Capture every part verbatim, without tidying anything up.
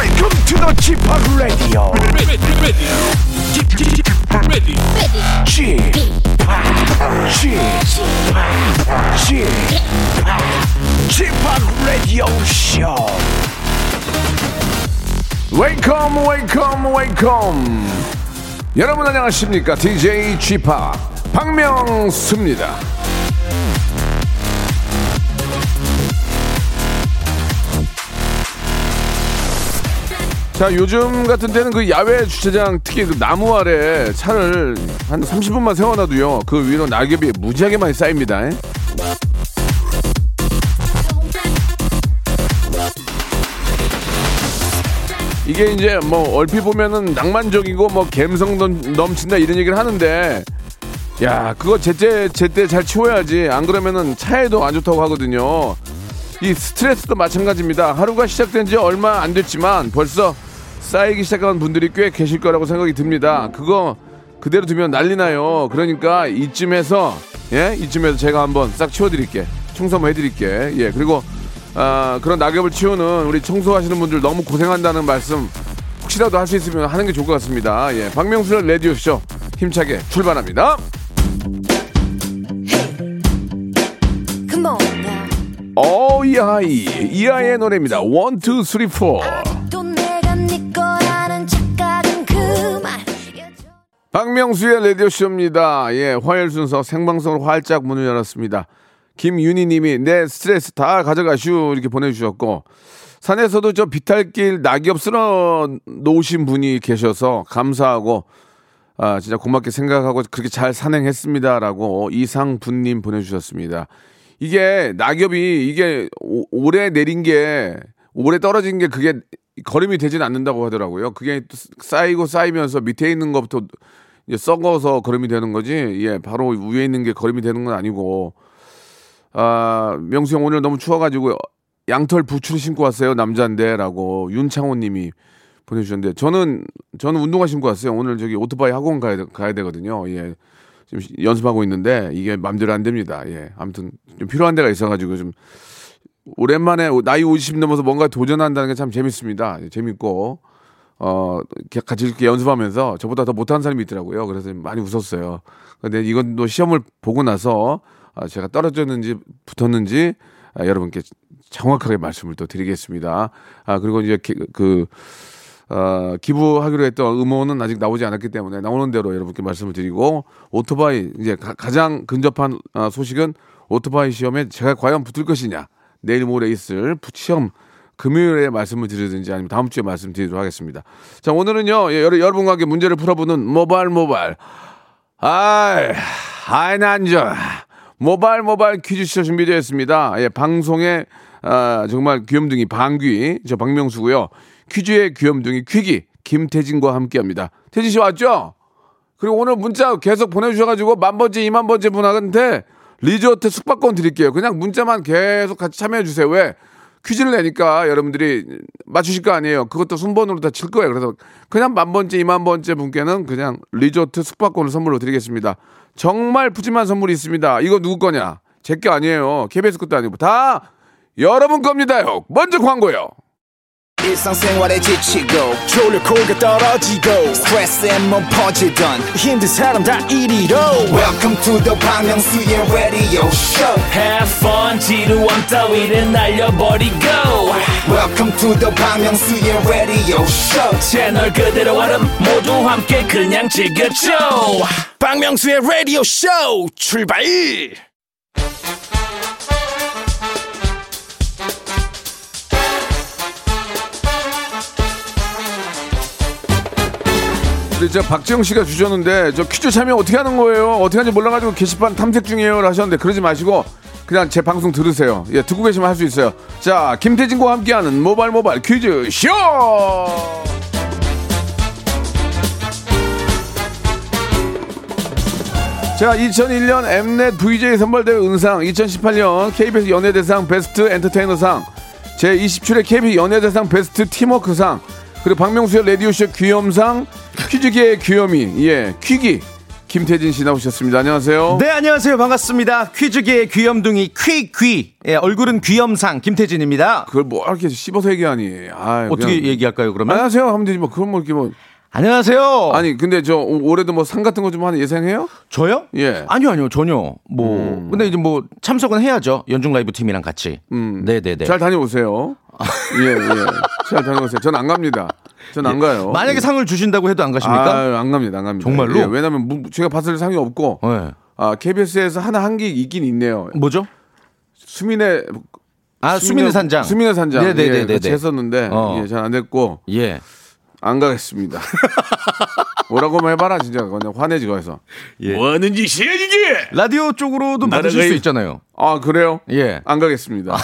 Welcome to the G-팝 Radio. G-팝 Radio Show. Welcome, welcome, welcome. 여러분 안녕하십니까? 디제이 G-팝 박명수입니다. 자, 요즘 같은 때는 그 야외 주차장, 특히 그 나무 아래 차를 한 삼십 분만 세워놔도요, 그 위로 낙엽이 무지하게 많이 쌓입니다. 에? 이게 이제 뭐 얼핏 보면은 낭만적이고 뭐 감성 넘친다 이런 얘기를 하는데, 야, 그거 제때 제때 잘 치워야지. 안 그러면은 차에도 안 좋다고 하거든요. 이 스트레스도 마찬가지입니다. 하루가 시작된 지 얼마 안 됐지만 벌써 쌓이기 시작한 분들이 꽤 계실 거라고 생각이 듭니다. 그거 그대로 두면 난리나요. 그러니까 이쯤에서 예 이쯤에서 제가 한번 싹 치워드릴게, 청소 한번 해드릴게. 예 그리고 아, 그런 낙엽을 치우는 우리 청소하시는 분들 너무 고생한다는 말씀 혹시라도 할 수 있으면 하는 게 좋을 것 같습니다. 예 박명수의 라디오쇼 힘차게 출발합니다. 오 이하이 이하이의 노래입니다. 원 투 쓰리 포. 박명수의 라디오 쇼입니다. 예, 화요일 순서 생방송으로 활짝 문을 열었습니다. 김윤희님이 내 스트레스 다 가져가시오 이렇게 보내주셨고, 산에서도 저 비탈길 낙엽 쓸어 놓으신 분이 계셔서 감사하고 아 진짜 고맙게 생각하고 그렇게 잘 산행했습니다라고 이상분님 보내주셨습니다. 이게 낙엽이 이게 오, 오래 내린 게 오래 떨어진 게 그게 거름이 되진 않는다고 하더라고요. 그게 쌓이고 쌓이면서 밑에 있는 것부터 이제 썩어서 거름이 되는 거지. 예, 바로 위에 있는 게 거름이 되는 건 아니고. 아, 명수 형 오늘 너무 추워가지고 양털 부츠를 신고 왔어요. 남자인데라고 윤창호님이 보내주셨는데, 저는 저는 운동화 신고 왔어요. 오늘 저기 오토바이 학원 가야 가야 되거든요. 예. 지금 연습하고 있는데 이게 맘대로 안 됩니다. 예, 아무튼 좀 필요한 데가 있어가지고 좀 오랜만에 나이 오십 넘어서 뭔가 도전한다는 게 참 재밌습니다. 재밌고 어 같이 이렇게 연습하면서 저보다 더 못하는 사람이 있더라고요. 그래서 많이 웃었어요. 근데 이건 또 시험을 보고 나서 제가 떨어졌는지 붙었는지 여러분께 정확하게 말씀을 또 드리겠습니다. 아 그리고 이제 그 어, 기부하기로 했던 음원은 아직 나오지 않았기 때문에 나오는 대로 여러분께 말씀을 드리고, 오토바이 이제 가, 가장 근접한 어, 소식은 오토바이 시험에 제가 과연 붙을 것이냐, 내일 모레 있을 시험 금요일에 말씀을 드리든지 아니면 다음 주에 말씀드리도록 하겠습니다. 자 오늘은요 예, 여러, 여러분과 함께 문제를 풀어보는 모발 모발 아이 아이 난전 모발 모발 퀴즈쇼 준비되어 있습니다. 예, 방송에 아, 정말 귀염둥이 방귀 저 박명수고요. 퀴즈의 귀염둥이 퀴기 김태진과 함께합니다. 태진 씨 왔죠? 그리고 오늘 문자 계속 보내주셔가지고 만 번째, 이만 번째 분한테 리조트 숙박권 드릴게요. 그냥 문자만 계속 같이 참여해주세요. 왜? 퀴즈를 내니까 여러분들이 맞추실 거 아니에요. 그것도 순번으로 다 칠 거예요. 그래서 그냥 만 번째, 이만 번째 분께는 그냥 리조트 숙박권을 선물로 드리겠습니다. 정말 푸짐한 선물이 있습니다. 이거 누구 거냐? 제 거 아니에요. 케이비에스 것도 아니고 다 여러분 겁니다요. 먼저 광고요. 일상생활에 지치고 졸려 코가 떨어지고 스트레스에 몸 퍼지던 힘든 사람 다 이리로. Welcome to the 박명수의 radio show. Have fun 지루한 따위를 날려버리고 Welcome to the 박명수의 radio show. 채널 그대로 얼음 모두 함께 그냥 즐겨줘. 박명수의 radio show 출발. 저 박지영 씨가 주셨는데 저 퀴즈 참여 어떻게 하는 거예요? 어떻게 하는지 몰라가지고 게시판 탐색 중이에요 하셨는데, 그러지 마시고 그냥 제 방송 들으세요. 예, 듣고 계시면 할 수 있어요. 자, 김태진과 함께하는 모발 모발 퀴즈 쇼. 자, 이천일 년 엠넷 브이제이 선발대회 은상, 이천십팔 년 케이비에스 연예대상 베스트 엔터테이너상, 제이십칠 회 케이비에스 연예대상 베스트 팀워크상, 그리고 박명수의 라디오쇼 귀염상, 퀴즈계의 귀염이, 예, 퀴기, 김태진 씨 나오셨습니다. 안녕하세요. 네, 안녕하세요. 반갑습니다. 퀴즈계의 귀염둥이 퀴귀. 예, 얼굴은 귀염상 김태진입니다. 그걸 뭐 이렇게 씹어서 얘기하니. 아이, 어떻게 그냥... 얘기할까요, 그러면? 안녕하세요. 하면 되지 뭐 그런 뭐 이렇게 뭐. 안녕하세요. 아니 근데 저 올해도 뭐 상 같은 거 좀 하는 예상해요? 저요? 예. 아니요 아니요 전혀 뭐 음. 근데 이제 뭐 참석은 해야죠. 연중 라이브 팀이랑 같이. 음. 네네네. 잘 다녀오세요. 예예. 예. 잘 다녀오세요. 전 안 갑니다. 전 안 예. 가요. 만약에 예. 상을 주신다고 해도 안 가십니까? 아, 안 갑니다. 안 갑니다. 정말로? 예. 왜냐하면 제가 봤을 때 상이 없고. 예. 아 케이비에스에서 하나 한 게 있긴 있네요. 뭐죠? 수민의 아 수민의 산장. 수민의 산장. 네네네네. 예, 같이 했었는데 어. 예, 잘 안 됐고. 예. 안 가겠습니다. 뭐라고만 해봐라 진짜 그냥 화내지고 해서 예. 뭐하는 짓이야 이게. 라디오 쪽으로도 받으실 수 있잖아요. 아 그래요? 예. 안 가겠습니다.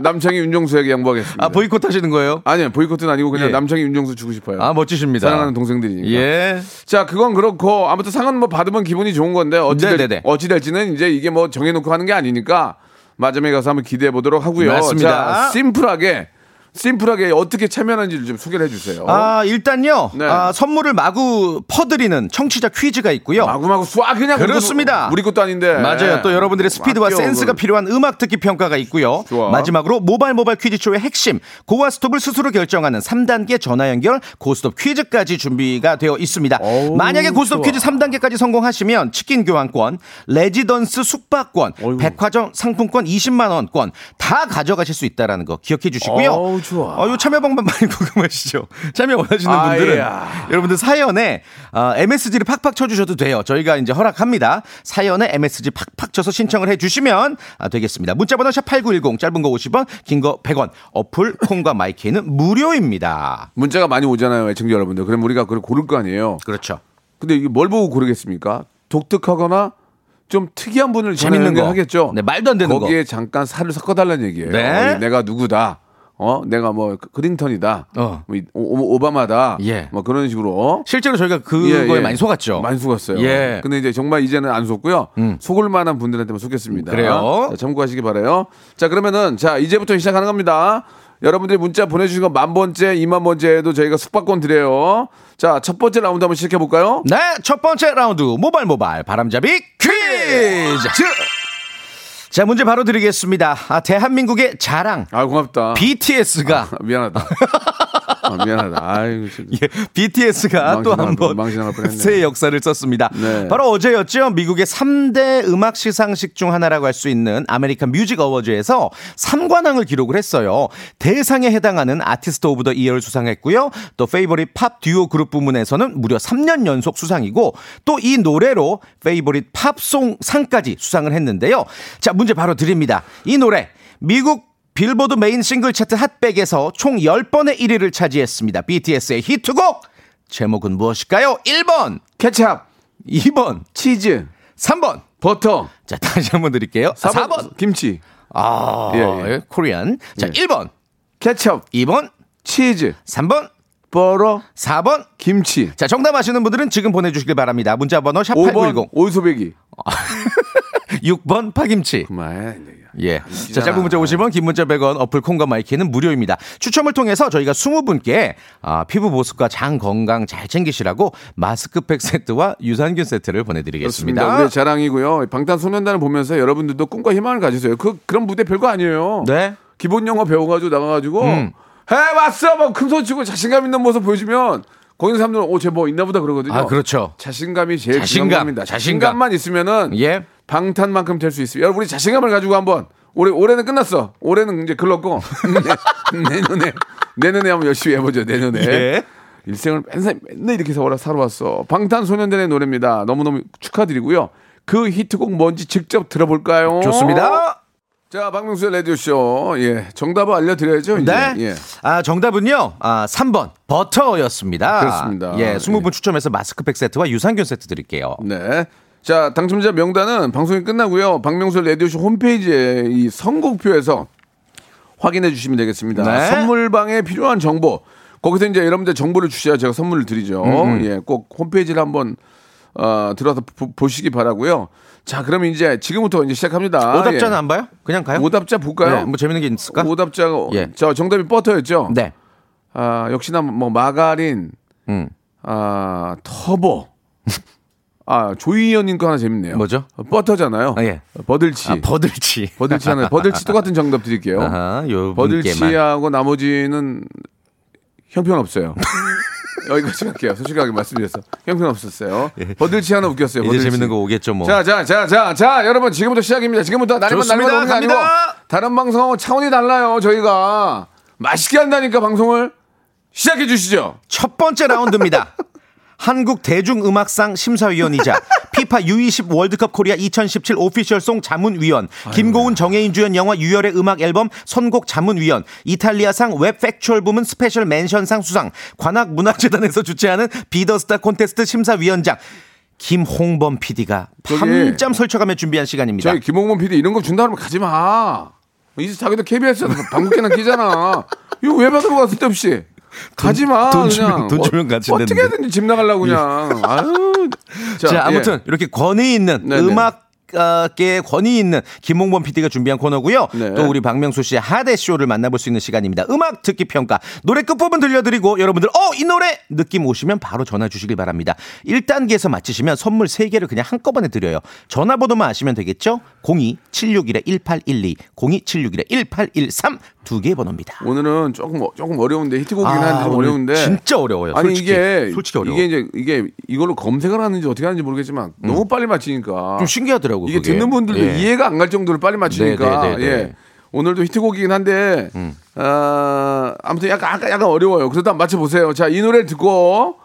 남창희 윤종수에게 양보하겠습니다. 아 보이콧 하시는 거예요? 아니요 보이콧은 아니고 그냥 예. 남창희 윤종수 주고 싶어요. 아 멋지십니다. 사랑하는 동생들이니까. 예. 자 그건 그렇고 아무튼 상은 뭐 받으면 기분이 좋은 건데 어찌, 될, 어찌 될지는 이제 이게 뭐 정해놓고 하는 게 아니니까 마지막에 가서 한번 기대해 보도록 하고요. 맞습니다. 자 심플하게. 심플하게 어떻게 참여하는지를 좀 소개를 해주세요. 아 일단요 네. 아, 선물을 마구 퍼드리는 청취자 퀴즈가 있고요. 마구마구 쏴 그냥. 그렇습니다. 우리 것도 아닌데. 맞아요. 또 여러분들의 스피드와 맞죠, 센스가 그걸. 필요한 음악 듣기 평가가 있고요. 좋아. 마지막으로 모바일 모바일 퀴즈쇼의 핵심 고와 스톱을 스스로 결정하는 삼 단계 전화 연결 고스톱 퀴즈까지 준비가 되어 있습니다. 어우, 만약에 고스톱 좋아. 퀴즈 삼 단계까지 성공하시면 치킨 교환권, 레지던스 숙박권, 어이구. 백화점 상품권 이십만 원권 다 가져가실 수 있다는 거 기억해 주시고요. 어우, 좋아. 어, 요 참여 방법 많이 궁금하시죠? 참여 원하시는 아, 분들은 예. 여러분들 사연에 어, 엠에스지를 팍팍 쳐주셔도 돼요. 저희가 이제 허락합니다. 사연에 엠에스지 팍팍 쳐서 신청을 해주시면 아, 되겠습니다. 문자번호 샵팔구일공 짧은 거 오십 원, 긴 거 백 원. 어플 콩과 마이케이는 무료입니다. 문자가 많이 오잖아요, 애청자 여러분들. 그럼 우리가 그걸 고를 거 아니에요. 그렇죠. 근데 이게 뭘 보고 고르겠습니까? 독특하거나 좀 특이한 분을 재밌는 거 하겠죠. 네, 말도 안 되는 거기에 거. 거기에 잠깐 살을 섞어달라는 얘기예요. 네. 내가 누구다. 어 내가 뭐 그린턴이다, 어. 뭐 오, 오바마다, 예. 뭐 그런 식으로 실제로 저희가 그거에 예, 예. 많이 속았죠. 많이 속았어요. 예. 근데 이제 정말 이제는 안 속고요. 음. 속을 만한 분들한테만 속겠습니다. 그래요. 자, 참고하시기 바래요. 자 그러면은 자 이제부터 시작하는 겁니다. 여러분들이 문자 보내주신 거 만 번째, 이만 번째에도 저희가 숙박권 드려요. 자 첫 번째 라운드 한번 시작해 볼까요? 네, 첫 번째 라운드 모발 모발 바람잡이 퀴즈. 자 문제 바로 드리겠습니다. 아, 대한민국의 자랑. 아 고맙다. 비티에스가 아, 미안하다. 아, 미안하다. 아이고, 예, 비티에스가 또 한 번 새 역사를 썼습니다. 네. 바로 어제였죠. 미국의 삼 대 음악 시상식 중 하나라고 할 수 있는 아메리칸 뮤직 어워즈에서 삼관왕을 기록을 했어요. 대상에 해당하는 아티스트 오브 더 이어를 수상했고요. 또 페이보릿 팝 듀오 그룹 부문에서는 무려 삼 년 연속 수상이고 또 이 노래로 페이보릿 팝송 상까지 수상을 했는데요. 자 문제 바로 드립니다. 이 노래 미국 빌보드 메인 싱글 차트 핫백에서 총 열 번의 일 위를 차지했습니다. 비티에스의 히트곡 제목은 무엇일까요? 일 번 케첩, 이 번 치즈, 삼 번 버터. 자 다시 한번 드릴게요. 사 번, 사 번 김치. 아 예, 예. 코리안. 자 예. 일 번 케첩, 이 번 치즈, 삼 번 버터, 사 번 김치. 자 정답 아시는 분들은 지금 보내주시길 바랍니다. 문자번호 샵팔구일공. 오 번 오이소배기. 육 번 파김치. 그만해. 예. 자, 짧은 문자 오십 원, 긴 문자 백 원, 어플 콩과 마이키는 무료입니다. 추첨을 통해서 저희가 이십 분께 아, 피부 보습과 장 건강 잘 챙기시라고 마스크팩 세트와 유산균 세트를 보내드리겠습니다. 그렇습니다. 자랑이고요. 방탄소년단을 보면서 여러분들도 꿈과 희망을 가지세요. 그, 그런 무대 별거 아니에요. 네. 기본 영어 배워가지고 나가가지고 음. 해봤어! 막 큰 소리 치고 자신감 있는 모습 보여주면 거기 사람들은 오, 쟤 뭐 있나 보다 그러거든요. 아, 그렇죠. 자신감이 제일 자신감, 중요한 겁니다. 자신감만 있으면은 예. 방탄만큼 될 수 있습니다. 여러분이 자신감을 가지고 한번 올해 올해는 끝났어. 올해는 이제 글렀고 내년에 내년에 한번 열심히 해보죠. 내년에 예. 일생을 맨날 맨날 이렇게 살아왔어. 방탄소년단의 노래입니다. 너무너무 축하드리고요. 그 히트곡 뭔지 직접 들어볼까요? 좋습니다. 자, 박명수의 라디오쇼. 예. 정답을 알려드려야죠. 이제. 네. 예. 아, 정답은요. 아, 삼 번. 버터였습니다. 그렇습니다. 예. 이십 분 예. 추첨해서 마스크팩 세트와 유산균 세트 드릴게요. 네. 자, 당첨자 명단은 방송이 끝나고요. 박명수의 라디오쇼 홈페이지에 이 선곡표에서 확인해 주시면 되겠습니다. 네. 선물방에 필요한 정보. 거기서 이제 여러분들 정보를 주셔야 제가 선물을 드리죠. 음음. 예. 꼭 홈페이지를 한번 어, 들어와서 보, 보시기 바라고요. 자, 그럼 이제 지금부터 이제 시작합니다. 오답자는 예. 안 봐요? 그냥 가요? 오답자 볼까요? 네, 뭐 재밌는 게 있을까? 오답자가 예. 저 정답이 버터였죠. 네. 아, 역시나 뭐 마가린, 음. 아, 터보, 아, 조희연님 거 하나 재밌네요. 뭐죠? 버터잖아요. 아, 예. 버들치. 아, 버들치. 버들치 하나. 버들치 똑같은 정답 드릴게요. 아하, 버들치하고 나머지는 형편없어요. 여기까지 할게요. 솔직하게 말씀드려서 형편없었어요. 예. 버들치 하나 웃겼어요. 버들치. 이제 재밌는 거 오겠죠 뭐. 자, 자, 자, 자, 자, 여러분 지금부터 시작입니다. 지금부터 날만 날만 오는 게 아니고 다른 방송하고 차원이 달라요. 저희가 맛있게 한다니까 방송을 시작해 주시죠. 첫 번째 라운드입니다. 한국 대중음악상 심사위원이자 피파 유이십 월드컵 코리아 이천십칠 오피셜송 자문위원, 김고은 정혜인 주연 영화 유열의 음악 앨범 선곡 자문위원, 이탈리아상 웹 팩추얼 부문 스페셜 멘션상 수상, 관악문화재단에서 주최하는 비더스타 콘테스트 심사위원장 김홍범 피디가 밤잠 설쳐가며 준비한 시간입니다. 저희 김홍범 피디 이런 거 준다 그러면 가지마. 이제 자기도 케이비에스 방국회는 끼잖아. 이거 왜 받으러 갔을 때 없이. 가지마. 돈, 돈 주면, 돈 주면 같이 어, 어떻게든 집 나가려고 그냥. 아유. 자, 자 아무튼 예. 이렇게 권위 있는 네네. 음악계의 권위 있는 김홍범 피디가 준비한 코너고요. 네. 또 우리 박명수 씨의 하대 쇼를 만나볼 수 있는 시간입니다. 음악 듣기 평가. 노래 끝부분 들려드리고 여러분들 어, 이 노래 느낌 오시면 바로 전화 주시길 바랍니다. 일 단계에서 맞히시면 선물 세 개를 그냥 한꺼번에 드려요. 전화번호만 아시면 되겠죠. 공이 칠육일 일팔일이, 공이 칠육일 일팔일삼 두 개의 번호입니다. 오늘은 조금 조금 어려운데 히트곡이긴 한데 아, 어려운데 진짜 어려워요. 아니 솔직히, 이게 솔직히 어려워. 이게 이제 이게 이걸로 검색을 하는지 어떻게 하는지 모르겠지만 음. 너무 빨리 맞히니까 좀 신기하더라고요. 이게 그게. 듣는 분들도 예. 이해가 안 갈 정도로 빨리 맞히니까 예. 오늘도 히트곡이긴 한데 음. 어, 아무튼 약간 약간 어려워요. 그래도 한번 맞춰 보세요. 자, 이 노래 듣고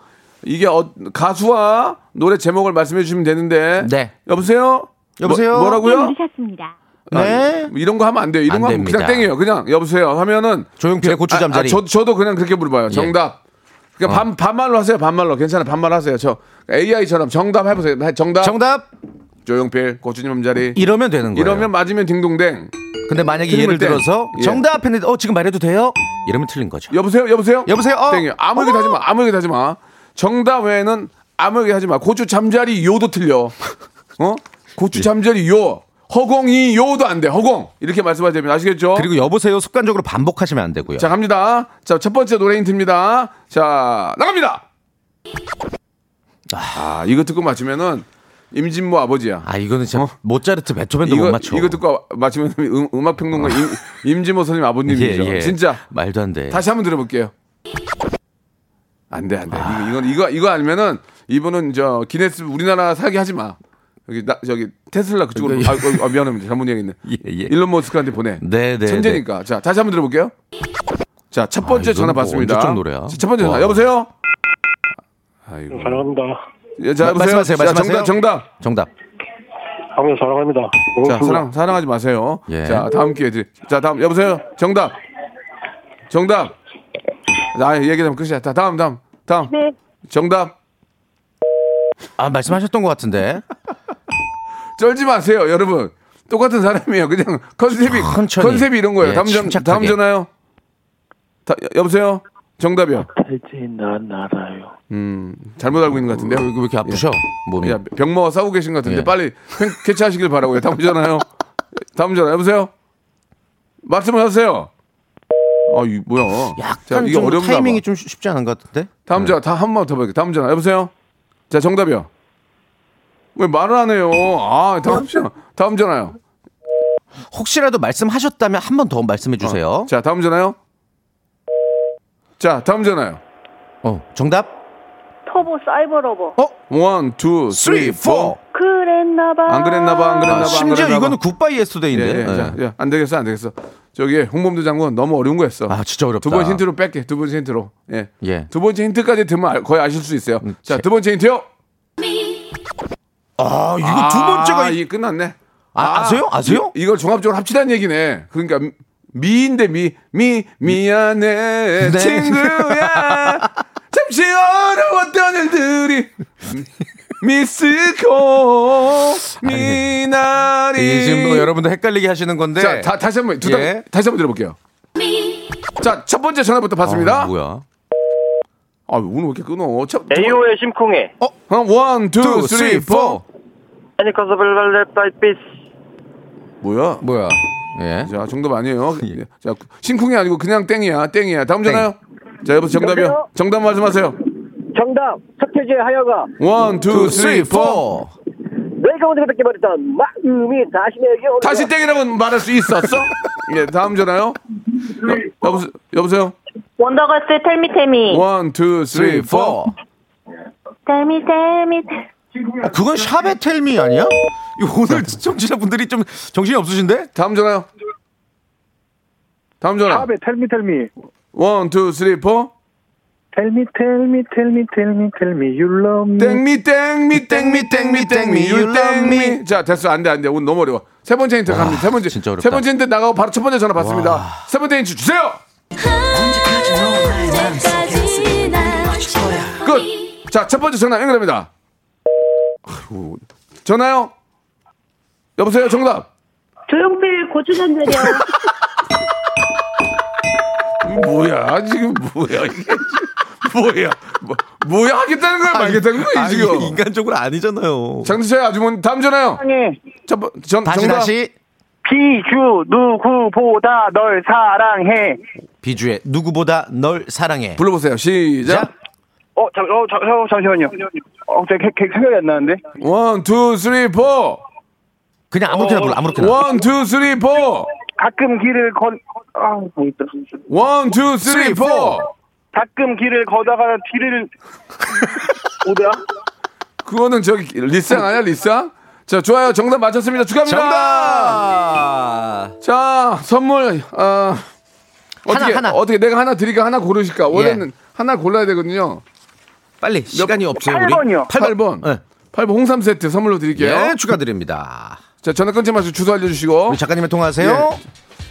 이게 어, 가수와 노래 제목을 말씀해 주시면 되는데 네. 여보세요. 여보세요. 뭐, 뭐라고요? 습니다 네. 아니, 이런 거 하면 안 돼요. 이런 안 거 하면 됩니다. 그냥 땡이에요. 그냥 여보세요 하면은 조용필의 고추잠자리. 아, 아, 저, 저도 그냥 그렇게 물어봐요. 정답. 예. 그러니까 어. 반, 반말로 하세요. 반말로. 괜찮아요. 반말 하세요. 저 에이아이처럼 정답 해보세요. 정답. 정답. 조용필 고추잠자리. 이러면 되는 거예요. 이러면 맞으면 딩동댕. 근데 만약에 예를 땡. 들어서 정답 했는데 어 지금 말해도 돼요? 이러면 틀린 거죠. 여보세요. 여보세요. 여보세요. 어. 땡이요. 아무 얘기도 하지 마. 아무 얘기도 하지 마. 정답 외에는 아무 얘기 하지 마. 고추잠자리 요도 틀려. 어? 고추잠자리 요. 허공이 요도 안 돼. 허공. 이렇게 말씀하셔야 됩니다. 아시겠죠? 그리고 여보세요 습관적으로 반복하시면 안 되고요. 자, 갑니다. 자, 첫 번째 노래 힌트입니다. 자, 나갑니다. 아, 이거 듣고 맞추면은 임진모 아버지야. 아, 이거는 진짜 어? 모차르트 베토벤도 이거, 못 맞춰. 이거 듣고 맞추면 음, 음악 평론가 임, 임진모 선생님 아버님이죠. 예, 예. 진짜 말도 안 돼. 다시 한번 들어볼게요. 안 돼, 안 돼. 아. 이거 이거 이거 아니면은 이분은 저 기네스 우리나라 사기 하지 마. 여기 나 저기 테슬라 그쪽으로 아, 아, 아 미안합니다. 잘못 얘기했네. 예, 예. 일론 머스크한테 보내. 네, 네. 천재니까. 네. 자, 다시 한번 들어볼게요. 자, 첫 번째 아, 전화 받습니다. 언제쯤 노래야? 자, 첫 번째 전화. 여보세요? 아이고. 사랑합니다. 예, 자, 여보세요? 말씀하세요. 자, 정답, 정답. 정답. 당연히 사랑합니다. 자, 사랑 사랑하지 마세요. 예. 자, 다음 기회 드릴. 자, 다음 여보세요? 정답. 정답. 아, 얘기하면 끝이야. 자, 다음 다음. 다음. 네. 정답. 아, 말씀하셨던 것 같은데. 쩔지 마세요, 여러분. 똑같은 사람이에요. 그냥 컨셉이 천천히. 컨셉이 이런 거예요. 예, 다음 전 다음 전화요. 다, 여보세요. 정답이요. 탈진 난 알아요. 음, 잘못 알고 있는 것 같은데요. 왜, 왜 이렇게 아프셔? 예. 몸이. 야, 병마와 싸우고 계신 것 같은데 예. 빨리 캐치하시길 바라고요. 다음 전화요. 다음 전화 여보세요. 말씀을 하세요. 아, 이 뭐야? 약간 자, 좀 타이밍이 좀 쉽지 않은 것 같은데. 다음 전화 네. 다 한 번 더 볼게요. 다음 전화 여보세요. 자, 정답이요. 왜 말을 안 해요? 아, 다음 전화. 다음 전화요. 혹시라도 말씀하셨다면 한 번 더 말씀해 주세요. 어. 자, 다음 전화요. 자, 다음 전화요. 어, 정답. 터보 사이버러버. 어? 원, 투, 쓰리, 포. 그랬나봐. 안 그랬나봐. 안 그랬나봐. 아, 심지어 안 그랬나 이거는 굿바이 예스터데이인데. 예, 예, 예. 자, 예. 안 되겠어, 안 되겠어. 저기 홍범도 장군 너무 어려운 거였어. 아, 진짜 어렵다. 두 번째 힌트로 뺄게. 두 번째 힌트로. 예. 예. 두 번째 힌트까지 들으면 거의 아실 수 있어요. 음, 자, 두 번째 힌트요. 아, 이거 아, 두 번째가 이 끝났네. 아, 아세요? 아세요? 이, 이걸 종합적으로 합치란 얘기네. 그러니까 미인데 미, 미 미안해 네. 친구야. 잠시 어려웠던 일들이 미스코 미나리. 지금 여러분들 헷갈리게 하시는 건데. 자, 다, 다시 한번 두 단, 예. 다시 한번 들어볼게요. 자, 첫 번째 전화부터 받습니다. 아, 뭐야? 아, 오늘 왜 이렇게 끊어? 참, 에이오의 심쿵해. 어? 원, 투, 쓰리, 포. 아니, 커서블랄레 파이피스. 뭐야? 뭐야? 예. 자, 정답 아니에요. 예. 자, 심쿵이 아니고 그냥 땡이야, 땡이야. 다음 땡. 전화요. 자, 여보세요, 정답이요. 정답 말씀하세요. 정답 서태지의 하여가. 원, 투, 쓰리, 포. 내가 먼저 그렇게 말했던 마음이 다시 내게 오는. 다시 땡이라고 말할 수 있었어? 예, 다음 전화요. 여보세, 여보세요. 원더걸스 텔미 텔미. 원, 투, 쓰리, 포. 텔미 텔미. 그건 샵의 텔미 아니야? 오늘 정치자분들이 좀 정신이 없으신데? 다음 전화요. 다음 전화. 샵의 텔미 텔미. 원, 투, 쓰리, 포. Tell me, tell me, tell me, tell me, tell me, you love me. Tell me, tell me, tell me, tell me, tell me, you love me. 자, 됐어. 안 돼, 안 돼. 오늘 너무 어려워. 세 번째 힌트 갑니다. 세 번째. 진짜 어렵다. 세 번째 힌트 나가고 바로 첫 번째 전화 받습니다. 와. 세 번째 힌트 주세요. 끝. 자, 첫 번째 전화 연결합니다. 아이고. 전화요? 여보세요? 정답. 조용필 고추전절이요. 뭐야, 지금 뭐야, 이게. 뭐야, 뭐, 뭐야 하겠다는 거야, 말겠다는 거야, 아니, 지금. 인간적으로 아니잖아요. 장수철 아주머니, 다음 전화요. 네. 첫 번, 전, 다시, 정답. 다시. 비주, 누구보다 널 사랑해. 비주의, 누구보다 널 사랑해. 불러보세요, 시작. 어, 잠, 어, 잠, 어, 잠시만요. 어, 제 계획 생각이 안 나는데. 원, 투, 쓰리, 포. 그냥 아무렇게나 불러, 아무렇게나. 원, 투, 쓰리, 포. 가끔 길을 건, 아, 뭐 있다. 원, 투, 쓰리, 포. 가끔 길을 걷다가 뒤를 오다. 그거는 저기 리쌍 아니야, 리쌍? 자, 좋아요. 정답 맞췄습니다. 축하합니다. 정답. 자, 선물 어, 하나, 어떻게 하나. 어떻게 내가 하나 드릴까, 하나 고르실까? 원래는 예. 하나 골라야 되거든요. 빨리 시간이 몇, 없어요, 우리. 팔 번이요. 팔 번. 네. 팔 번 홍삼 세트 선물로 드릴게요. 예, 축하드립니다. 자, 전화 끊지 마시고 주소 알려주시고 우리 작가님의 통화하세요. 예.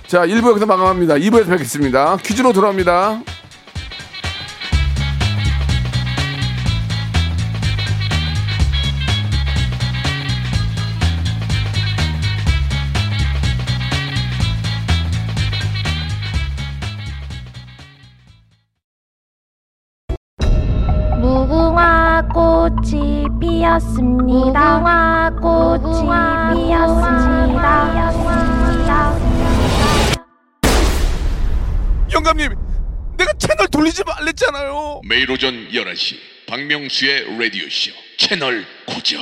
자, 일 부 여기서 마감합니다. 이 부에서 뵙겠습니다. 퀴즈로 돌아옵니다. 꽃이 피었습니다. 무궁화 꽃이 피었습니다. 영감님, 내가 채널 돌리지 말랬잖아요. 매일 오전 열한 시 박명수의 라디오쇼 채널 고정.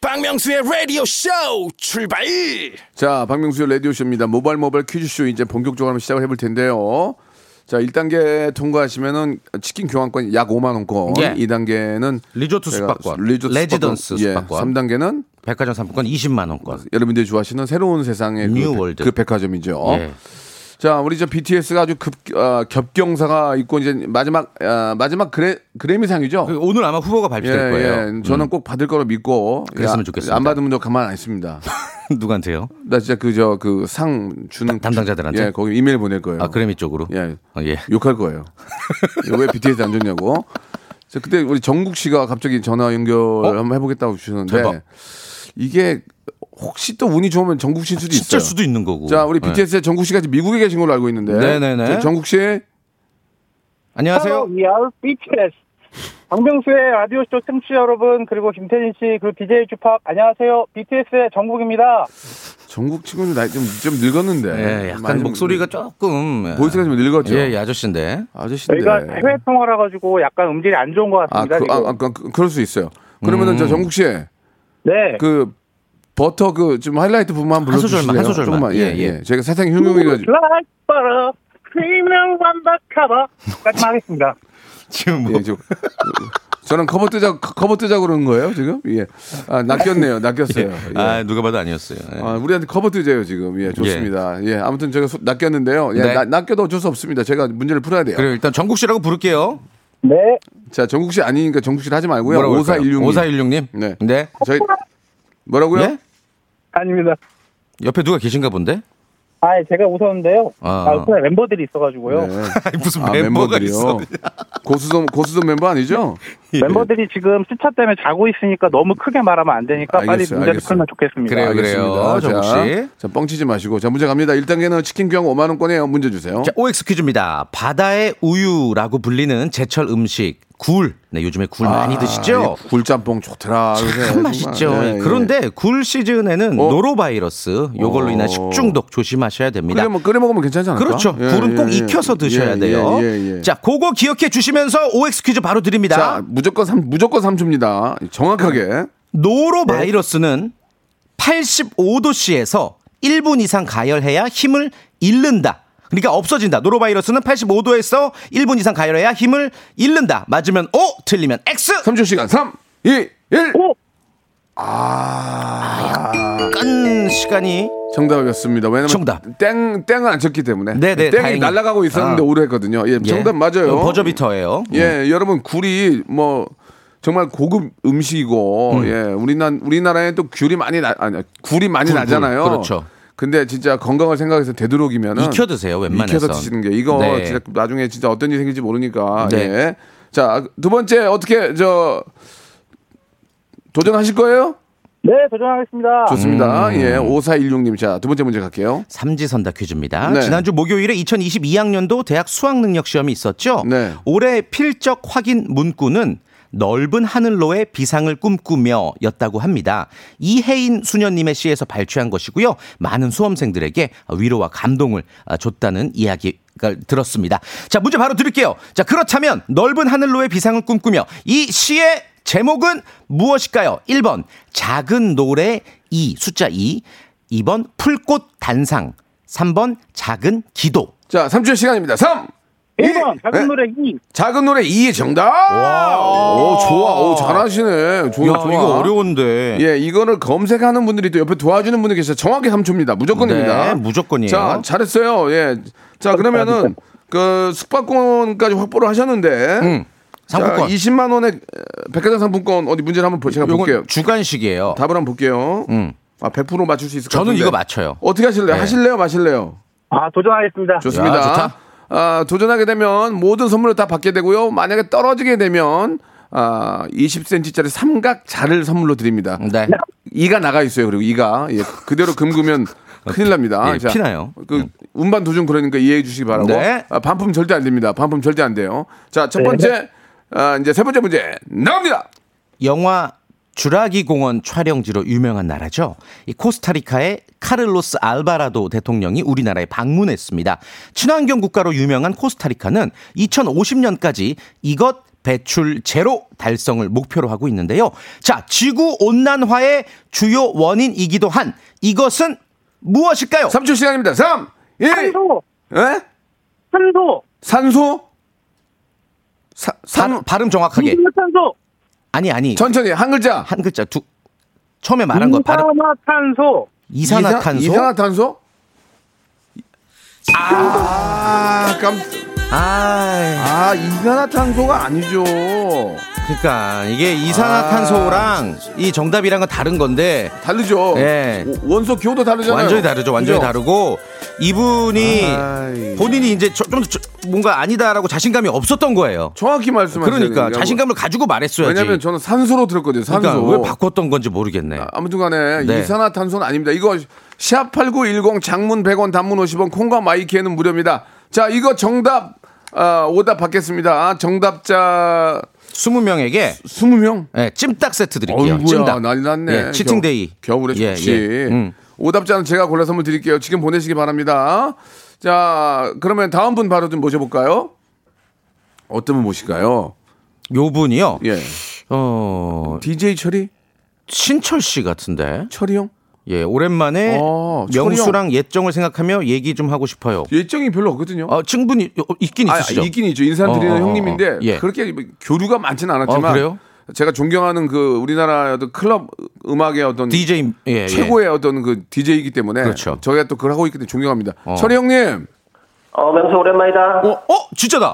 박명수의 라디오쇼 출발. 자, 박명수의 라디오쇼입니다. 모바일 모바일 퀴즈쇼 이제 본격적으로 한번 시작을 해볼 텐데요. 자, 일 단계 통과하시면은 치킨 교환권 약 오만 원권, 예. 이 단계는 리조트 숙박권, 리조트 레지던스 숙박권, 예. 삼 단계는 백화점 상품권 이십만 원권. 여러분들이 좋아하시는 새로운 세상의 뉴월드. 그, 그 백화점이죠. 예. 자, 우리 저 비티에스가 아주 급, 어, 겹경사가 있고 이제 마지막 어, 마지막 그래, 그래미상이죠. 오늘 아마 후보가 발표될 예, 거예요. 예. 저는 음. 꼭 받을 거로 믿고 그랬으면 야, 좋겠습니다. 안 받으면 저 가만 안 있습니다. 누구한테요? 나 진짜 그 저 그 상 주는 다, 담당자들한테. 예, 거기 이메일 보낼 거예요. 아, 그래미 쪽으로. 예, 어, 예. 욕할 거예요. 왜 비티에스 안 줬냐고. 저 그때 우리 정국 씨가 갑자기 전화 연결 어? 한번 해보겠다고 주셨는데 대박. 이게. 혹시 또 운이 좋으면 정국 씨일 수도 아, 있어요. 수도 있는 거고. 자, 우리 비티에스의 네. 정국 씨가 지금 미국에 계신 걸로 알고 있는데. 네네네. 정국 씨. 안녕하세요. We are 비티에스. 박명수의 라디오쇼 청취자 여러분, 그리고 김태진 씨, 그리고 디제이 주팝. 안녕하세요. 비티에스의 정국입니다. 정국 친구는 나이 좀, 좀 늙었는데. 네, 약간 목소리가 조금. 보이스가 좀 늙었죠. 예, 예, 아저씨인데. 아저씨인데. 저희가 해외 통화라 가지고 약간 음질이 안 좋은 것 같습니다. 아, 그, 아, 아 그, 그럴 수 있어요. 그러면은 음. 저 정국 씨. 네. 그. 버터 그 좀 하이라이트 부분 한번 불러주실래요? 한 소절만, 한 소절만. 예예. 예. 예. 저희가 세상 흉흉이가지고. Like butter, creaming on the cover. 까지 하겠습니다. 지금 뭐? 예, 지금 저는 커버 뜨자 커버 뜨자 그러는 거예요 지금? 예. 아, 낚였네요, 낚였어요. 예. 아, 누가 봐도 아니었어요. 예. 아, 우리한테 커버 뜨자요 지금. 예, 좋습니다. 예, 예. 아무튼 제가 낚였는데요. 예, 네. 나, 낚여도 어쩔 수 없습니다. 제가 문제를 풀어야 돼요. 그래요, 일단 정국 씨라고 부를게요. 네. 자, 정국 씨 아니니까 정국 씨 하지 말고요. 오사일육님. 오사일육님. 네. 네. 저희. 뭐라고요? 예? 아닙니다. 옆에 누가 계신가 본데? 아, 제가 웃었는데요. 아, 그 아, 멤버들이 있어가지고요. 네. 무슨 아, 멤버가 있어? 고수도 고수도 멤버 아니죠? 예. 멤버들이 지금 시차 때문에 자고 있으니까 너무 크게 말하면 안 되니까 알겠어요, 빨리 문제를 풀면 좋겠습니다. 그래요, 그래요. 정국 씨, 자, 뻥치지 마시고 자 문제 갑니다. 일 단계는 치킨 교환 오만 원권이에요. 문제 주세요. 자, 오엑스 퀴즈입니다. 바다의 우유라고 불리는 제철 음식. 굴. 네, 요즘에 굴 아, 많이 드시죠? 굴짬뽕 좋더라. 참 그래, 맛있죠. 네, 그런데 예. 굴 시즌에는 어? 노로바이러스 요걸로 어. 인한 식중독 조심하셔야 됩니다. 끓여, 끓여 먹으면 괜찮지 않을까? 그렇죠. 예, 굴은 예, 꼭 예, 익혀서 드셔야 예, 돼요. 예, 예, 예. 자, 그거 기억해 주시면서 오엑스 퀴즈 바로 드립니다. 자, 무조건 삼, 무조건 삼 초입니다. 정확하게. 노로바이러스는 팔십오 도씨에서 일 분 이상 가열해야 힘을 잃는다. 그러니까 없어진다. 노로바이러스는 팔십오 도에서 일 분 이상 가열해야 힘을 잃는다. 맞으면 오, 틀리면 X. 삼 초 시간. 삼, 이, 일. 오. 아, 아 약간 시간이 정답이었습니다. 왜냐면 정답. 땡, 땡은 안 쳤기 때문에. 네네, 땡이 다행히. 날아가고 있었는데 아. 오래 했거든요. 예, 정답 예. 맞아요. 버저비터예요. 예, 음. 여러분 굴이 뭐 정말 고급 음식이고 음. 예, 우리나 우리나라에 또 귤이 많이 나 아니 굴이 많이 굴, 나잖아요. 굴, 그렇죠. 근데 진짜 건강을 생각해서 되도록이면 익혀 드세요. 웬만해서 익혀서 드시는 게 이거 네. 진짜 나중에 진짜 어떤 일이 생길지 모르니까. 네. 예. 자, 두 번째 어떻게 저 도전하실 거예요? 네, 도전하겠습니다. 좋습니다. 음. 예, 오사일육 님. 자, 두 번째 문제 갈게요. 삼지선다 퀴즈입니다. 네. 지난주 목요일에 이천이십이 학년도 대학 수학능력시험이 있었죠. 네. 올해 필적 확인 문구는 넓은 하늘로의 비상을 꿈꾸며 였다고 합니다. 이혜인 수녀님의 시에서 발췌한 것이고요. 많은 수험생들에게 위로와 감동을 줬다는 이야기를 들었습니다. 자, 문제 바로 드릴게요. 자, 그렇다면 넓은 하늘로의 비상을 꿈꾸며 이 시의 제목은 무엇일까요? 일 번 작은 노래 이, 숫자 이, 이 번 풀꽃 단상, 삼 번 작은 기도. 자, 삼 주의 시간입니다. 삼! 일 번 작은 네? 노래 이. 작은 노래 이의 정답. 와, 오, 좋아, 오, 잘하시네. 좋아, 야, 좋아. 이거 어려운데. 예, 이거를 검색하는 분들이 또 옆에 도와주는 분들 계셔서 정확히 삼 초입니다. 무조건입니다. 네, 무조건이에요. 자, 잘했어요. 예, 자 그러면은 그 숙박권까지 확보를 하셨는데. 음. 상품권. 자, 이십만 원의 백화점 상품권 어디 문제를 한번 제가 볼게요. 주간식이에요. 답을 한번 볼게요. 음. 아, 백 퍼센트 맞출 수 있을 것 같은데. 저는 이거 맞춰요. 어떻게 하실래요? 네. 하실래요? 마실래요? 아, 도전하겠습니다. 좋습니다. 야, 좋다. 아, 도전하게 되면 모든 선물을 다 받게 되고요. 만약에 떨어지게 되면 아, 이십 센티미터짜리 삼각 자를 선물로 드립니다. 네. 이가 나가 있어요. 그리고 이가 예, 그대로 금그면 큰일 납니다. 예, 자, 피나요. 그 음. 운반 도중 그러니까 이해해 주시기 바라고. 네. 아, 반품 절대 안 됩니다. 반품 절대 안 돼요. 자, 첫 번째. 네. 아, 이제 세 번째 문제 나갑니다. 영화 주라기 공원 촬영지로 유명한 나라죠. 이 코스타리카의 카를로스 알바라도 대통령이 우리나라에 방문했습니다. 친환경 국가로 유명한 코스타리카는 이천오십 년까지 이것 배출 제로 달성을 목표로 하고 있는데요. 자, 지구 온난화의 주요 원인이기도 한 이것은 무엇일까요? 삼 초 시간입니다. 삼, 일. 산소. 예? 산소. 산소? 사, 산, 산, 발음 정확하게. 탄소. 아니 아니. 천천히 한 글자. 한 글자 두. 처음에 말한 거 발음. 이산화탄소. 이산화탄소. 이산화탄소? 아, 깜. 아, 아, 이산화탄소가 아니죠. 그러니까 이게 이산화탄소랑 아, 이 정답이랑은 다른 건데. 다르죠. 예. 원소 기호도 다르잖아요. 완전히 다르죠. 완전히 그죠? 다르고 이분이 아이. 본인이 이제 좀 뭔가 아니다라고 자신감이 없었던 거예요. 정확히 말씀하시는 거예요. 그러니까 자신감을 가지고 말했어야지. 왜냐면 저는 산소로 들었거든요. 산소. 그러니까 왜 바꿨던 건지 모르겠네. 아, 아무튼간에 네. 이산화탄소는 아닙니다. 이거 샵팔구일공 장문 백 원 단문 오십 원 콩과 마이키에는 무료입니다. 자, 이거 정답 어, 오답 받겠습니다. 정답자 스무 명에게 스무 명? 네, 찜닭 세트 드릴게요. 어이구야, 찜닭. 난리 났네. 예, 치팅데이. 겨우, 겨울에 예, 좋지. 예, 음. 오답자는 제가 골라 선물 드릴게요. 지금 보내시기 바랍니다. 자, 그러면 다음 분 바로 좀 모셔볼까요? 어떤 분 모실까요? 요 분이요? 예. 어... 디제이 철이? 신철 씨 같은데. 철이 형? 예, 오랜만에 아, 명수랑 철이형. 예정을 생각하며 얘기 좀 하고 싶어요. 예정이 별로 없거든요. 아, 충분히 있긴 아, 있으시죠. 있긴 있죠. 인사드리는 어, 형님인데 어, 어, 어. 예. 그렇게 교류가 많지는 않았지만 어, 그래요? 제가 존경하는 그 우리나라 어떤 클럽 음악의 어떤 디제이 예, 최고의 예. 어떤 그 디제이이기 때문에 그렇죠. 저희가 또 그걸 하고 있기 때문에 존경합니다. 어. 철이 형님. 어, 명수 오랜만이다. 어, 어, 진짜다.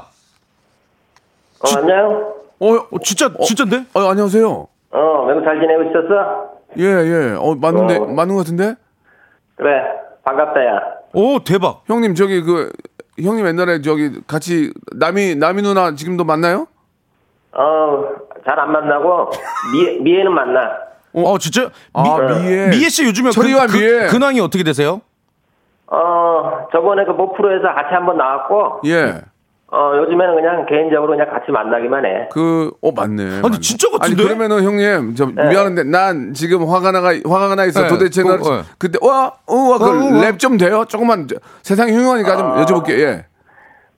어, 지, 안녕. 어, 어, 진짜 진짜인데? 어, 어, 안녕하세요. 어, 명수 잘 지내고 있었어? 예, 예. 어, 맞는데, 어. 맞는 것 같은데? 그래, 반갑다, 야. 오, 대박. 형님, 저기, 그, 형님 옛날에 저기 같이 남이, 남이 누나 지금도 만나요? 어, 잘 안 만나고, 미, 미애는 만나. 어, 어 진짜? 아, 미, 어. 미애. 미애 씨 요즘에 저희와 그, 미애. 그, 근황이 어떻게 되세요? 어, 저번에 그 모프로에서 같이 한번 나왔고, 예. 어, 요즘에는 그냥 개인적으로 그냥 같이 만나기만 해. 그, 어, 맞네. 아니, 맞네. 진짜 같은데? 아니, 그러면은 형님, 저 네. 미안한데, 난 지금 화가 나가, 화가 나 있어. 네. 도대체 난, 어, 어. 그때, 와, 우와, 어, 그 랩 좀 돼요? 조금만, 세상이 흉흉하니까 어. 좀 여쭤볼게요, 예.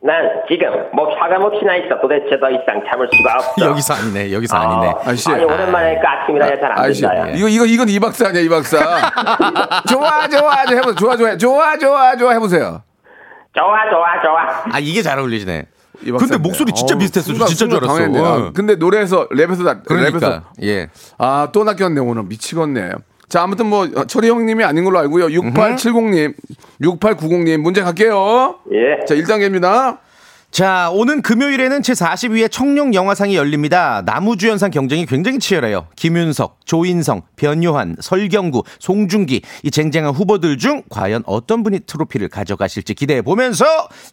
난 지금 뭐 화가 몹시 나 있어. 도대체 더 이상 참을 수가 없어. 여기서 아니네. 여기서 아, 아니네. 아이씨. 아니 오랜만에 아, 아침이라 잘 안 된다. 예. 이거 이거 이건 이 박사 아니야 이 박사. 좋아 좋아 좀 해보세요. 좋아 좋아 좋아 좋아 좋아 해보세요. 좋아 좋아 좋아. 아 이게 잘 어울리시네. 근데 목소리 진짜 어우, 비슷했어. 순간, 진짜 줄 알았어. 아, 근데 노래에서 랩에서 다 그러니까. 랩에서 예. 아 또 낚였네 오늘 미치겠네. 자 아무튼 뭐 철이 형님이 아닌 걸로 알고요. 육팔칠공님, 육팔구공님 문제 갈게요. 예. 자 일 단계입니다. 자 오는 금요일에는 제사십이 회 청룡 영화상이 열립니다. 남우주연상 경쟁이 굉장히 치열해요. 김윤석, 조인성, 변요한, 설경구, 송중기 이 쟁쟁한 후보들 중 과연 어떤 분이 트로피를 가져가실지 기대해보면서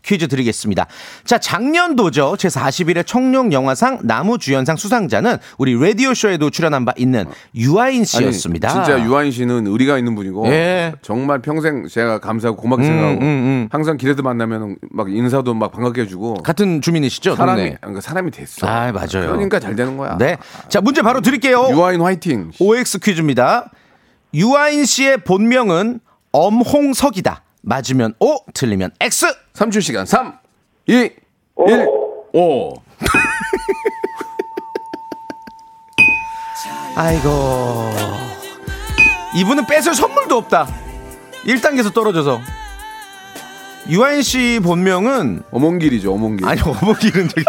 퀴즈 드리겠습니다. 자 작년도죠. 제사십일 회 청룡 영화상 남우주연상 수상자는 우리 라디오쇼에도 출연한 바 있는 유아인 씨였습니다. 아니, 진짜 유아인 씨는 의리가 있는 분이고 예. 정말 평생 제가 감사하고 고맙게 음, 생각하고 음, 음. 항상 길에서 만나면 막 인사도 막 반갑게 해주고 같은 주민이시죠? 사람이 네. 그러니까 사람이 됐어. 아 맞아요. 그러니까 잘 되는 거야. 네. 자 문제 바로 드릴게요. 유아인 화이팅. 오엑스 퀴즈입니다. 유아인 씨의 본명은 엄홍석이다. 맞으면 O, 틀리면 X. 삼 초 시간. 삼, 이, 일, 오. 아이고. 이분은 뺏을 선물도 없다. 일 단계에서 떨어져서. 유아인 씨 본명은 어몽길이죠. 어몽길. 아니 어몽길은 저기.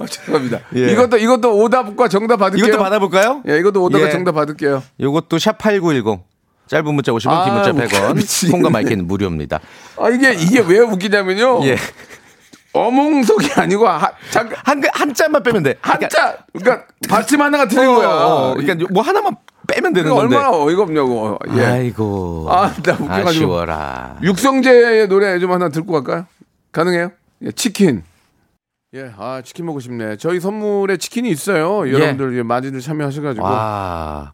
아, 죄송합니다. 예. 이것도 이것도 오답과 정답 받을게요. 이것도 받아볼까요? 예, 이것도 오답과 예. 정답 받을게요. 이것도 샵팔구일공. 짧은 문자 오십 원, 아, 긴 문자 백 원. 통과 마이크는 무료입니다. 아 이게 이게 왜 웃기냐면요. 예. 어몽석이 아니고 한 한 한자만 빼면 돼. 한자. 그러니까 받침 하나가 틀린 어, 거야. 어, 그러니까 뭐 하나만. 빼면 되는 건데 얼마나 어이가 없냐고. 예. 아이고. 아, 나 웃겨가지고. 아쉬워라. 육성재의 노래 좀 하나 듣고 갈까요? 가능해요? 예, 치킨. 예, 아 치킨 먹고 싶네. 저희 선물에 치킨이 있어요. 여러분들 예. 많이들 참여하셔가지고 아,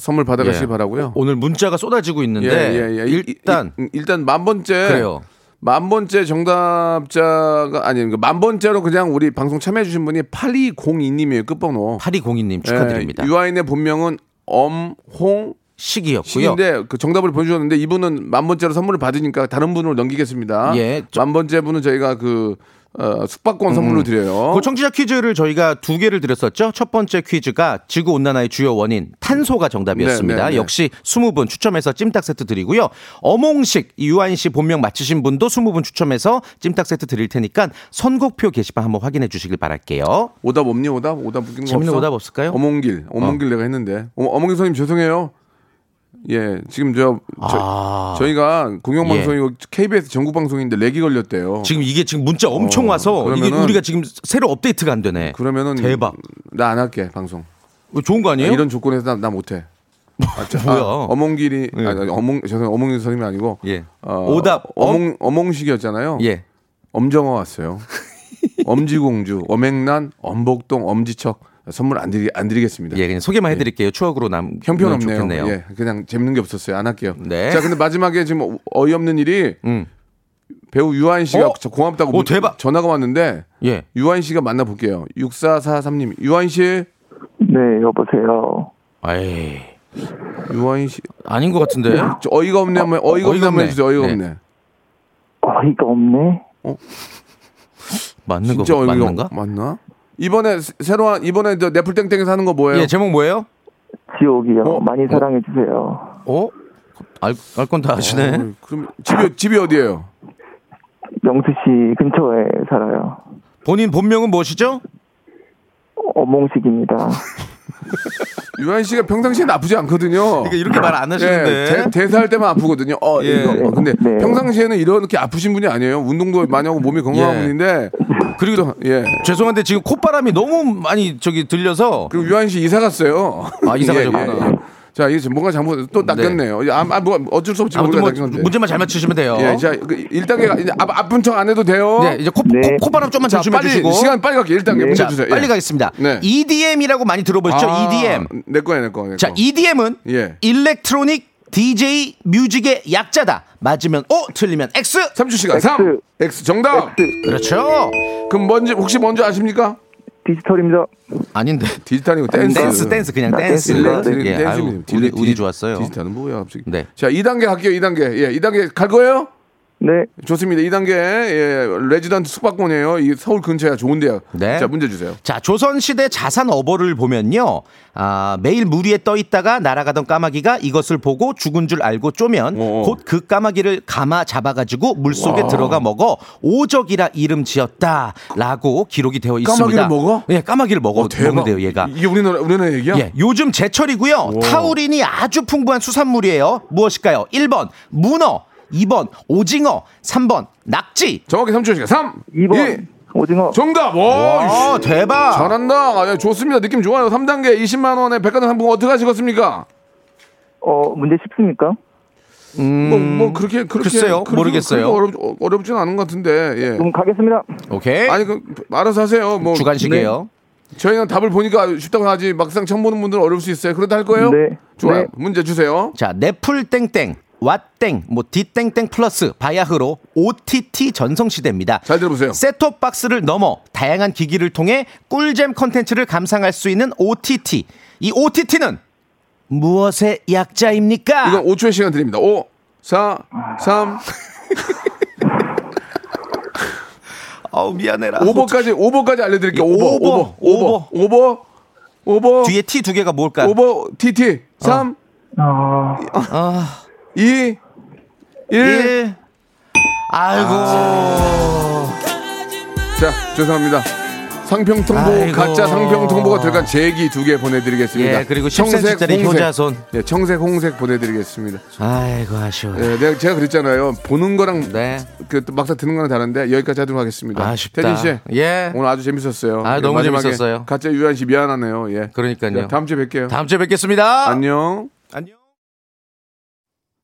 선물 받아가시기 예. 바라고요. 오늘 문자가 쏟아지고 있는데 예, 예, 예. 일, 일단 일, 일단 만 번째. 그래요. 만 번째 정답자가 아니 만 번째로 그냥 우리 방송 참여해주신 분이 팔이공이님이에요. 끝번호. 팔이공이님 축하드립니다. 예, 유아인의 본명은 엄홍식이었고요. 근데 그 정답을 보내주셨는데 이분은 만 번째로 선물을 받으니까 다른 분으로 넘기겠습니다. 예, 저... 만 번째 분은 저희가 그 어, 숙박권 음. 선물로 드려요. 그 청취자 퀴즈를 저희가 두 개를 드렸었죠. 첫 번째 퀴즈가 지구 온난화의 주요 원인 탄소가 정답이었습니다. 네네네. 역시 이십 분 추첨해서 찜닭 세트 드리고요. 어몽식 유아인 씨 본명 맞히신 분도 이십 분 추첨해서 찜닭 세트 드릴 테니까 선곡표 게시판 한번 확인해 주시길 바랄게요. 오답 없니 오답? 오답 웃긴 거 재밌는 없어? 오답 없을까요? 어몽길, 어몽길 어. 내가 했는데 어, 어몽길 선생님 죄송해요. 예, 지금 저, 저 아~ 저희가 공영방송이고 예. 케이비에스 전국방송인데 렉이 걸렸대요. 지금 이게 지금 문자 엄청 어, 와서 이게 우리가 지금 새로 업데이트가 안 되네. 그러면은 대박. 나 안 할게 방송. 좋은 거 아니에요? 아, 이런 조건에서 나, 나 못해. 아, 저, 뭐야? 아, 어몽길이 예. 아니, 어몽 죄송 어몽길 선생님이 아니고 예. 어, 오답 어몽 어몽식이었잖아요. 예. 엄정화 왔어요. 엄지공주, 엄행난, 엄복동, 엄지척. 선물 안, 드리, 안 드리겠습니다. 예, 그냥 소개만 해드릴게요. 예. 추억으로 남 형편없네요. 좋겠네요. 예, 그냥 재밌는 게 없었어요. 안 할게요. 네. 자, 근데 마지막에 지금 어이없는 일이 음. 배우 유한 씨가 어? 고맙다고 오, 대박. 전화가 왔는데 예. 유한 씨가 만나볼게요. 육사사삼님, 유한 씨. 네, 여보세요. 아이, 유한 씨 아닌 것 같은데. 어이가 없네 한번 어, 어이가, 어이가 없네 해주세요. 어이가 네. 없네. 어이가 없네. 어? 맞는 거 맞는가? 맞나? 이번에 새로 한 이번에 저 네플땡땡에서 하는 거 뭐예요? 예, 제목 뭐예요? 지옥이요. 어? 많이 사랑해 주세요. 어? 알 알 건 다 아시네. 어, 그럼 집이 집이 어디예요? 명수시 근처에 살아요. 본인 본명은 무엇이죠? 어몽식입니다. 유한 씨가 평상시에 나쁘지 않거든요. 그러니까 이렇게 말 안 하시는데 예, 대, 대사할 때만 아프거든요. 어, 예. 이거. 근데 네. 평상시에는 이렇게 아프신 분이 아니에요. 운동도 많이 하고 몸이 건강한 예. 분인데 그리고 또, 예. 죄송한데 지금 콧바람이 너무 많이 저기 들려서 그리고 유한 씨 이사 갔어요. 아 이사 가셨구나. 예, 예. 자, 이게 뭔가 잘못 또 낚였네요. 네. 아, 뭐 어쩔 수 없지. 뭐, 문제만 잘 맞추시면 돼요. 예, 자, 일 단계가 이제 아, 아픈 척 안 해도 돼요. 네, 이제 코, 네. 코, 코바람 좀만 조심해 주시고. 시간 빨리 갈게요. 일 단계 네. 문제 주세요. 자, 빨리 예. 가겠습니다. 네. 이디엠이라고 많이 들어보셨죠? 아, 이디엠. 내 거야, 내 거. 내 거. 자, 이디엠은 예. 일렉트로닉 디제이 뮤직의 약자다. 맞으면 O, 틀리면 X. 삼 주 시간 X. 삼. X 정답. X. 그렇죠. 그럼 뭔지 혹시 뭔지 아십니까? 디지털입니다. 아닌데. 디지털이고 댄스. 댄스 댄스 그냥 딜레, 딜레, 딜레, 예, 댄스. 아유, 딜레, 딜레, 우리, 딜레, 우리 좋았어요. 디지털은 뭐야 갑자기. 네. 자, 이 단계 할게요. 이 단계. 예, 이 단계 갈 거예요? 네. 좋습니다. 이 단계 예, 레지던트 숙박권이에요. 이 서울 근처야 좋은데요. 네. 자, 문제 주세요. 자, 조선시대 자산 어버를 보면요. 아, 매일 물 위에 떠 있다가 날아가던 까마귀가 이것을 보고 죽은 줄 알고 쪼면 곧 그 까마귀를 감아 잡아가지고 물속에 와. 들어가 먹어 오적이라 이름 지었다라고 기록이 되어 있습니다. 까마귀를 먹어? 예, 까마귀를 먹어. 어, 먹는데요, 얘가. 이게 우리나라, 우리나라 얘기야? 예, 요즘 제철이고요. 오. 타우린이 아주 풍부한 수산물이에요. 무엇일까요? 일 번 문어, 이 번 오징어, 삼 번 낙지. 정확히 삼 초 시간. 삼, 이 번 이, 오징어. 정답. 와, 와 대박. 잘한다. 아, 좋습니다. 느낌 좋아요. 삼 단계 이십만 원에 백화점 상품 어떻게 하시겠습니까? 어 문제 쉽습니까? 음, 뭐, 뭐 그렇게 그렇게 글쎄요. 그렇게, 모르겠어요. 어렵 어렵지는 않은 것 같은데. 예. 그럼 가겠습니다. 오케이. 아니 그 알아서 하세요. 뭐 주간식이에요. 네. 저희는 답을 보니까 쉽다고 하지 막상 처음 보는 분들은 어려울 수 있어요. 그래도 할 거예요? 네. 좋아요. 네. 문제 주세요. 자, 네풀 땡땡. 왓땡, 뭐 디땡땡 플러스 바야흐로 오티티 전성시대입니다. 잘 들어보세요. 셋톱박스를 넘어 다양한 기기를 통해 꿀잼 콘텐츠를 감상할 수 있는 오티티. 이 오티티는 무엇의 약자입니까? 이건 오 초의 시간 드립니다. 오, 사, 삼. 아우 미안해라. 오 번까지 오 번까지 알려드릴게요. 오 번, 오 번, 오 번, 오 번. 뒤에 T 두 개가 뭘까요? 오 번, 티티, 삼. 아. 아. 이, 일. 아이고. 아. 자, 죄송합니다. 상평통보, 아이고. 가짜 상평통보가 들어간 제기 두 개 보내드리겠습니다. 예, 그리고 청색짜리 효자손. 예, 청색, 홍색 보내드리겠습니다. 아이고, 아쉬워. 예, 내가, 제가 그랬잖아요. 보는 거랑, 네. 그, 막상 듣는 거랑 다른데, 여기까지 하도록 하겠습니다. 아쉽다. 태진 씨. 예. 오늘 아주 재밌었어요. 아, 예, 너무 재밌었어요. 가짜 유한 씨 미안하네요. 예. 그러니까요. 자, 다음주에 뵐게요. 다음주에 뵙겠습니다. 안녕. 안녕.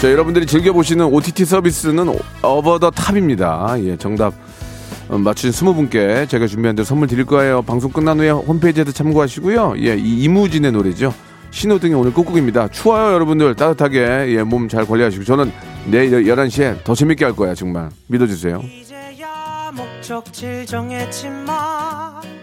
자, 여러분들이 즐겨보시는 오티티 서비스는 오버 더 탑입니다. 예, 정답 맞추신 스무 분께 제가 준비한 대로 선물 드릴 거예요. 방송 끝난 후에 홈페이지에도 참고하시고요. 예, 이, 이무진의 노래죠. 신호등이 오늘 꾹꾹입니다. 추워요, 여러분들. 따뜻하게 예, 몸 잘 관리하시고 저는 내일 열한 시에 더 재밌게 할 거예요. 정말 믿어주세요. 이제야 목적질 정했지만